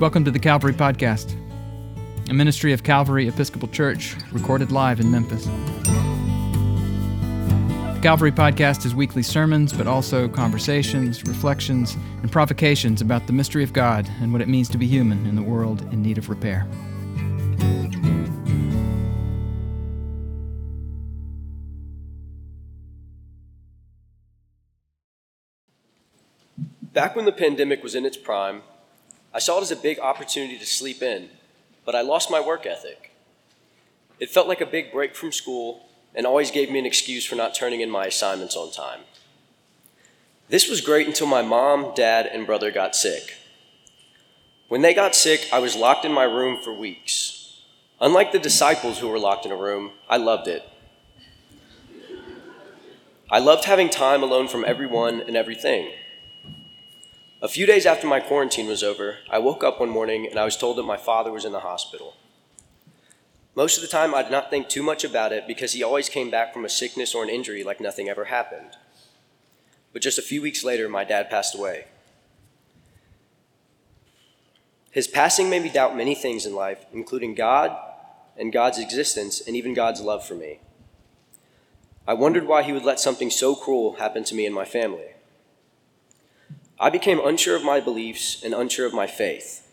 Welcome to the Calvary Podcast, a ministry of Calvary Episcopal Church, recorded live in Memphis. The Calvary Podcast is weekly sermons, but also conversations, reflections, and provocations about the mystery of God and what it means to be human in the world in need of repair. Back when the pandemic was in its prime, I saw it as a big opportunity to sleep in, but I lost my work ethic. It felt like a big break from school and always gave me an excuse for not turning in my assignments on time. This was great until my mom, dad, and brother got sick. When they got sick, I was locked in my room for weeks. Unlike the disciples who were locked in a room, I loved it. I loved having time alone from everyone and everything. A few days after my quarantine was over, I woke up one morning and I was told that my father was in the hospital. Most of the time, I did not think too much about it because he always came back from a sickness or an injury like nothing ever happened. But just a few weeks later, my dad passed away. His passing made me doubt many things in life, including God and God's existence and even God's love for me. I wondered why he would let something so cruel happen to me and my family. I became unsure of my beliefs and unsure of my faith.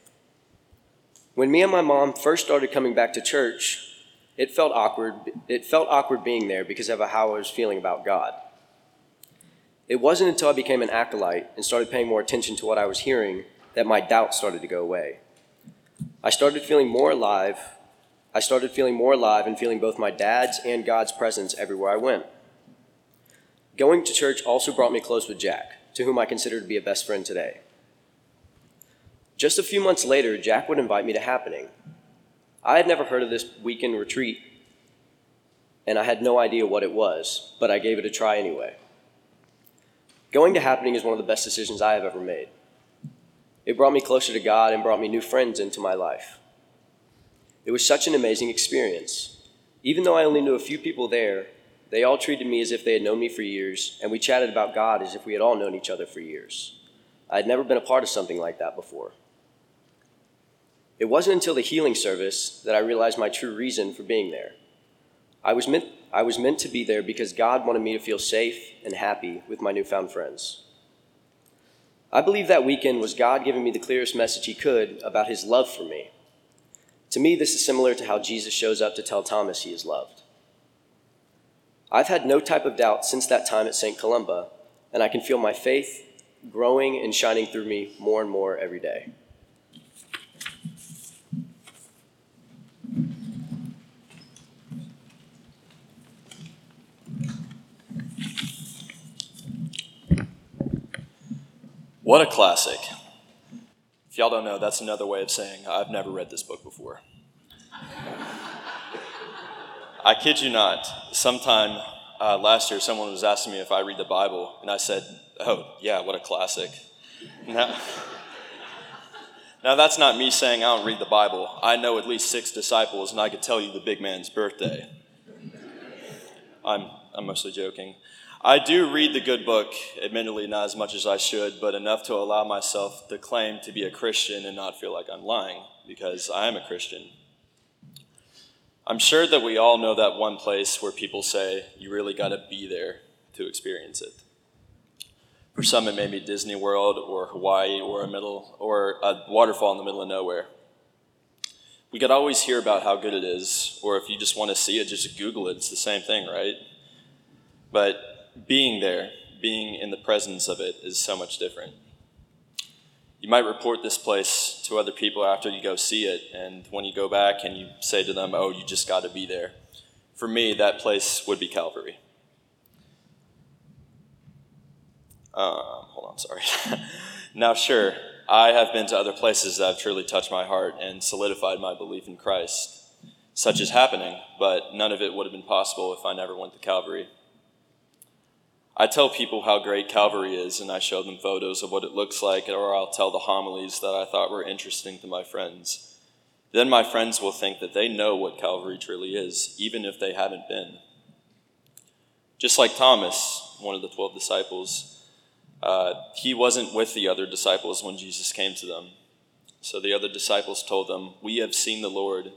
When me and my mom first started coming back to church, it felt awkward. It felt awkward being there because of how I was feeling about God. It wasn't until I became an acolyte and started paying more attention to what I was hearing that my doubt started to go away. I started feeling more alive. and feeling both my dad's and God's presence everywhere I went. Going to church also brought me close with Jack, to whom I consider to be a best friend today. Just a few months later, Jack would invite me to Happening. I had never heard of this weekend retreat, and I had no idea what it was, but I gave it a try anyway. Going to Happening is one of the best decisions I have ever made. It brought me closer to God and brought me new friends into my life. It was such an amazing experience. Even though I only knew a few people there, they all treated me as if they had known me for years, and we chatted about God as if we had all known each other for years. I had never been a part of something like that before. It wasn't until the healing service that I realized my true reason for being there. I was meant to be there because God wanted me to feel safe and happy with my newfound friends. I believe that weekend was God giving me the clearest message he could about his love for me. To me, this is similar to how Jesus shows up to tell Thomas he is loved. I've had no type of doubt since that time at St. Columba, and I can feel my faith growing and shining through me more and more every day. What a classic. If y'all don't know, that's another way of saying I've never read this book before. I kid you not, sometime last year, someone was asking me if I read the Bible, and I said, oh, yeah, what a classic. Now, that's not me saying I don't read the Bible. I know at least 6 disciples, and I could tell you the big man's birthday. I'm mostly joking. I do read the good book, admittedly not as much as I should, but enough to allow myself the claim to be a Christian and not feel like I'm lying, because I am a Christian. I'm sure that we all know that one place where people say, you really got to be there to experience it. For some, it may be Disney World or Hawaii or a waterfall in the middle of nowhere. We could always hear about how good it is, or if you just want to see it, just Google it. It's the same thing, right? But being there, being in the presence of it is so much different. You might report this place to other people after you go see it, and when you go back and you say to them, oh, you just got to be there. For me, that place would be Calvary. Now, sure, I have been to other places that have truly touched my heart and solidified my belief in Christ, such as Happening, but none of it would have been possible if I never went to Calvary. I tell people how great Calvary is, and I show them photos of what it looks like, or I'll tell the homilies that I thought were interesting to my friends. Then my friends will think that they know what Calvary truly is, even if they haven't been. Just like Thomas, one of the 12 disciples, he wasn't with the other disciples when Jesus came to them. So the other disciples told them, "We have seen the Lord."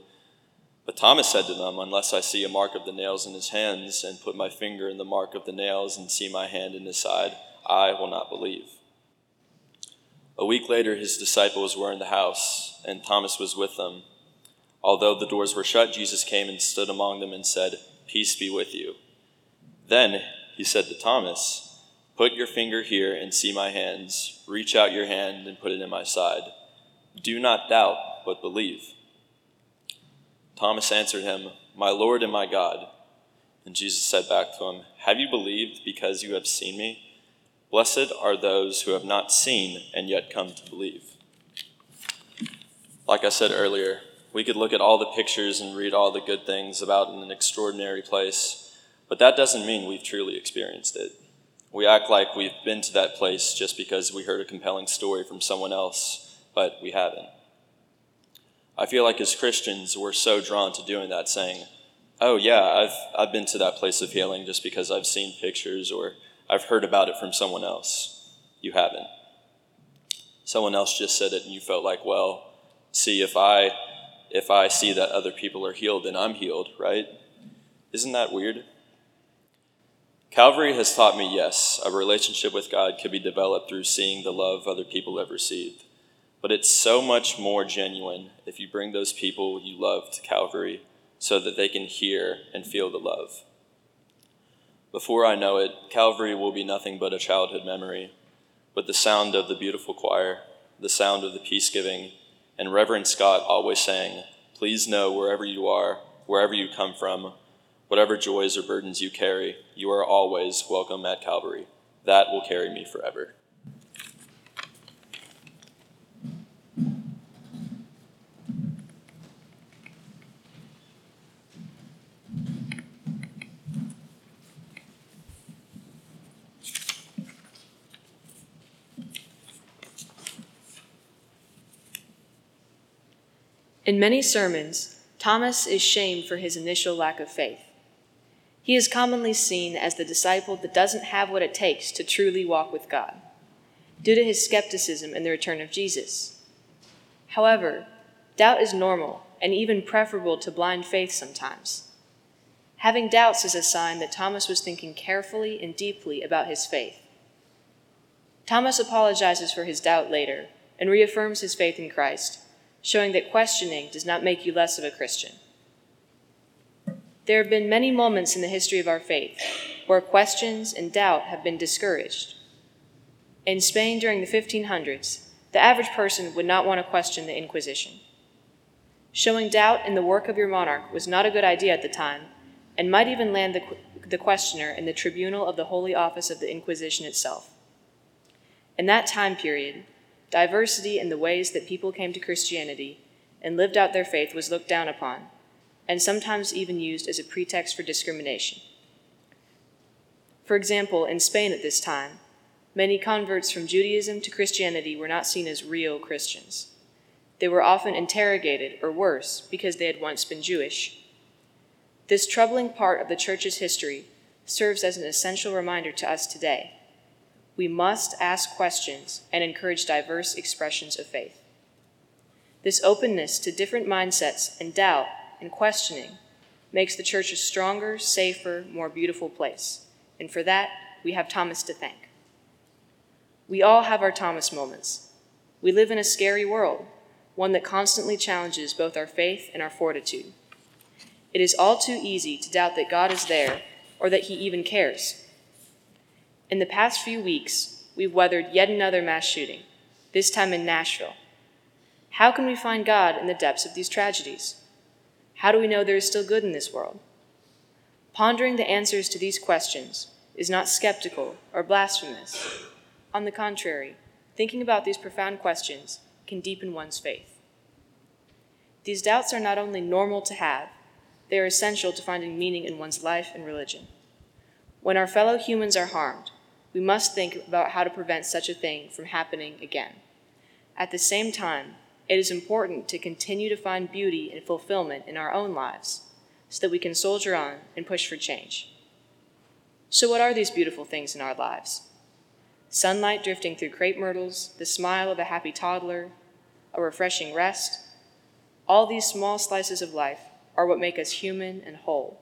But Thomas said to them, "Unless I see a mark of the nails in his hands, and put my finger in the mark of the nails, and see my hand in his side, I will not believe." A week later, his disciples were in the house, and Thomas was with them. Although the doors were shut, Jesus came and stood among them and said, "Peace be with you." Then he said to Thomas, "Put your finger here and see my hands. Reach out your hand and put it in my side. Do not doubt, but believe." Thomas answered him, "My Lord and my God." And Jesus said back to him, "Have you believed because you have seen me? Blessed are those who have not seen and yet come to believe." Like I said earlier, we could look at all the pictures and read all the good things about an extraordinary place, but that doesn't mean we've truly experienced it. We act like we've been to that place just because we heard a compelling story from someone else, but we haven't. I feel like as Christians, we're so drawn to doing that, saying, "Oh yeah, I've been to that place of healing just because I've seen pictures or I've heard about it from someone else." You haven't. Someone else just said it and you felt like, well, see, if I see that other people are healed, then I'm healed, right? Isn't that weird? Calvary has taught me, yes, a relationship with God could be developed through seeing the love other people have received. But it's so much more genuine if you bring those people you love to Calvary so that they can hear and feel the love. Before I know it, Calvary will be nothing but a childhood memory, but the sound of the beautiful choir, the sound of the peace giving, and Reverend Scott always saying, "Please know wherever you are, wherever you come from, whatever joys or burdens you carry, you are always welcome at Calvary. That will carry me forever." In many sermons, Thomas is shamed for his initial lack of faith. He is commonly seen as the disciple that doesn't have what it takes to truly walk with God, due to his skepticism in the return of Jesus. However, doubt is normal and even preferable to blind faith sometimes. Having doubts is a sign that Thomas was thinking carefully and deeply about his faith. Thomas apologizes for his doubt later and reaffirms his faith in Christ, showing that questioning does not make you less of a Christian. There have been many moments in the history of our faith where questions and doubt have been discouraged. In Spain during the 1500s, the average person would not want to question the Inquisition. Showing doubt in the work of your monarch was not a good idea at the time, and might even land the questioner in the tribunal of the Holy Office of the Inquisition itself. In that time period, diversity in the ways that people came to Christianity and lived out their faith was looked down upon, and sometimes even used as a pretext for discrimination. For example, in Spain at this time, many converts from Judaism to Christianity were not seen as real Christians. They were often interrogated, or worse, because they had once been Jewish. This troubling part of the Church's history serves as an essential reminder to us today. We must ask questions and encourage diverse expressions of faith. This openness to different mindsets and doubt and questioning makes the Church a stronger, safer, more beautiful place. And for that, we have Thomas to thank. We all have our Thomas moments. We live in a scary world, one that constantly challenges both our faith and our fortitude. It is all too easy to doubt that God is there or that He even cares. In the past few weeks, we've weathered yet another mass shooting, this time in Nashville. How can we find God in the depths of these tragedies? How do we know there is still good in this world? Pondering the answers to these questions is not skeptical or blasphemous. On the contrary, thinking about these profound questions can deepen one's faith. These doubts are not only normal to have, they are essential to finding meaning in one's life and religion. When our fellow humans are harmed, we must think about how to prevent such a thing from happening again. At the same time, it is important to continue to find beauty and fulfillment in our own lives so that we can soldier on and push for change. So what are these beautiful things in our lives? Sunlight drifting through crepe myrtles, the smile of a happy toddler, a refreshing rest. All these small slices of life are what make us human and whole.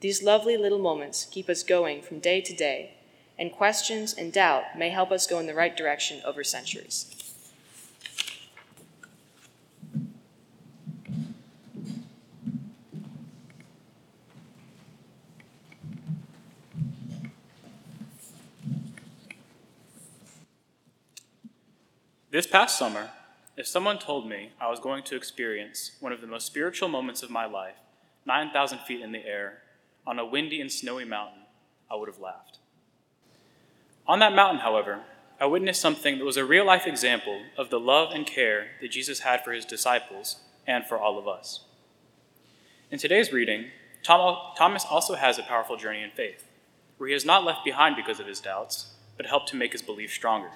These lovely little moments keep us going from day to day, and questions and doubt may help us go in the right direction over centuries. This past summer, if someone told me I was going to experience one of the most spiritual moments of my life, 9,000 feet in the air, on a windy and snowy mountain, I would have laughed. On that mountain, however, I witnessed something that was a real-life example of the love and care that Jesus had for his disciples and for all of us. In today's reading, Thomas also has a powerful journey in faith, where he is not left behind because of his doubts, but helped to make his belief stronger.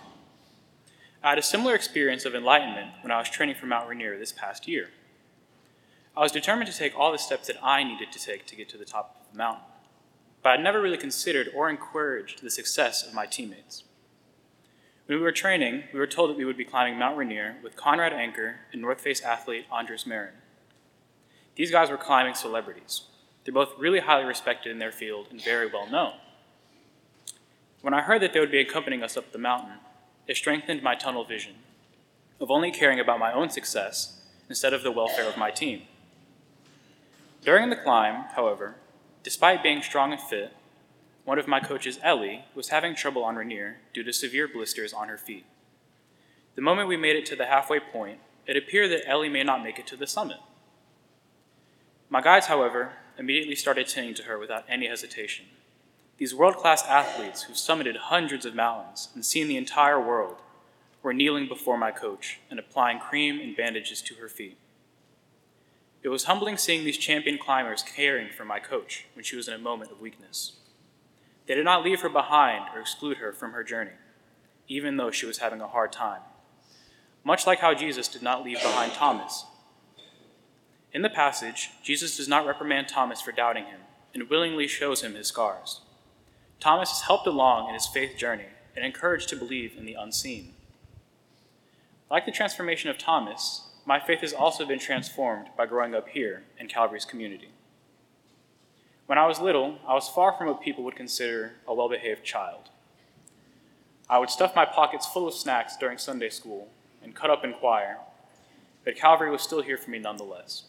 I had a similar experience of enlightenment when I was training for Mount Rainier this past year. I was determined to take all the steps that I needed to take to get to the top of the mountain, but I'd never really considered or encouraged the success of my teammates. When we were training, we were told that we would be climbing Mount Rainier with Conrad Anker and North Face athlete Andres Marin. These guys were climbing celebrities. They're both really highly respected in their field and very well known. When I heard that they would be accompanying us up the mountain, it strengthened my tunnel vision of only caring about my own success instead of the welfare of my team. During the climb, however, despite being strong and fit, one of my coaches, Ellie, was having trouble on Rainier due to severe blisters on her feet. The moment we made it to the halfway point, it appeared that Ellie may not make it to the summit. My guides, however, immediately started tending to her without any hesitation. These world-class athletes who've summited hundreds of mountains and seen the entire world were kneeling before my coach and applying cream and bandages to her feet. It was humbling seeing these champion climbers caring for my coach when she was in a moment of weakness. They did not leave her behind or exclude her from her journey, even though she was having a hard time, much like how Jesus did not leave behind Thomas. In the passage, Jesus does not reprimand Thomas for doubting him and willingly shows him his scars. Thomas is helped along in his faith journey and encouraged to believe in the unseen. Like the transformation of Thomas, my faith has also been transformed by growing up here in Calvary's community. When I was little, I was far from what people would consider a well-behaved child. I would stuff my pockets full of snacks during Sunday school and cut up in choir, but Calvary was still here for me nonetheless.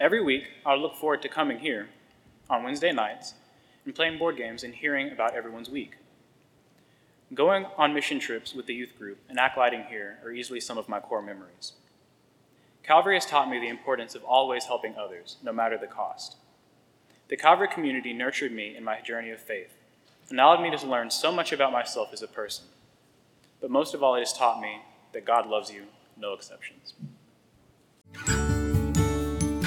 Every week, I would look forward to coming here on Wednesday nights and playing board games and hearing about everyone's week. Going on mission trips with the youth group and acolyting here are easily some of my core memories. Calvary has taught me the importance of always helping others, no matter the cost. The Calvary community nurtured me in my journey of faith and allowed me to learn so much about myself as a person. But most of all, it has taught me that God loves you, no exceptions.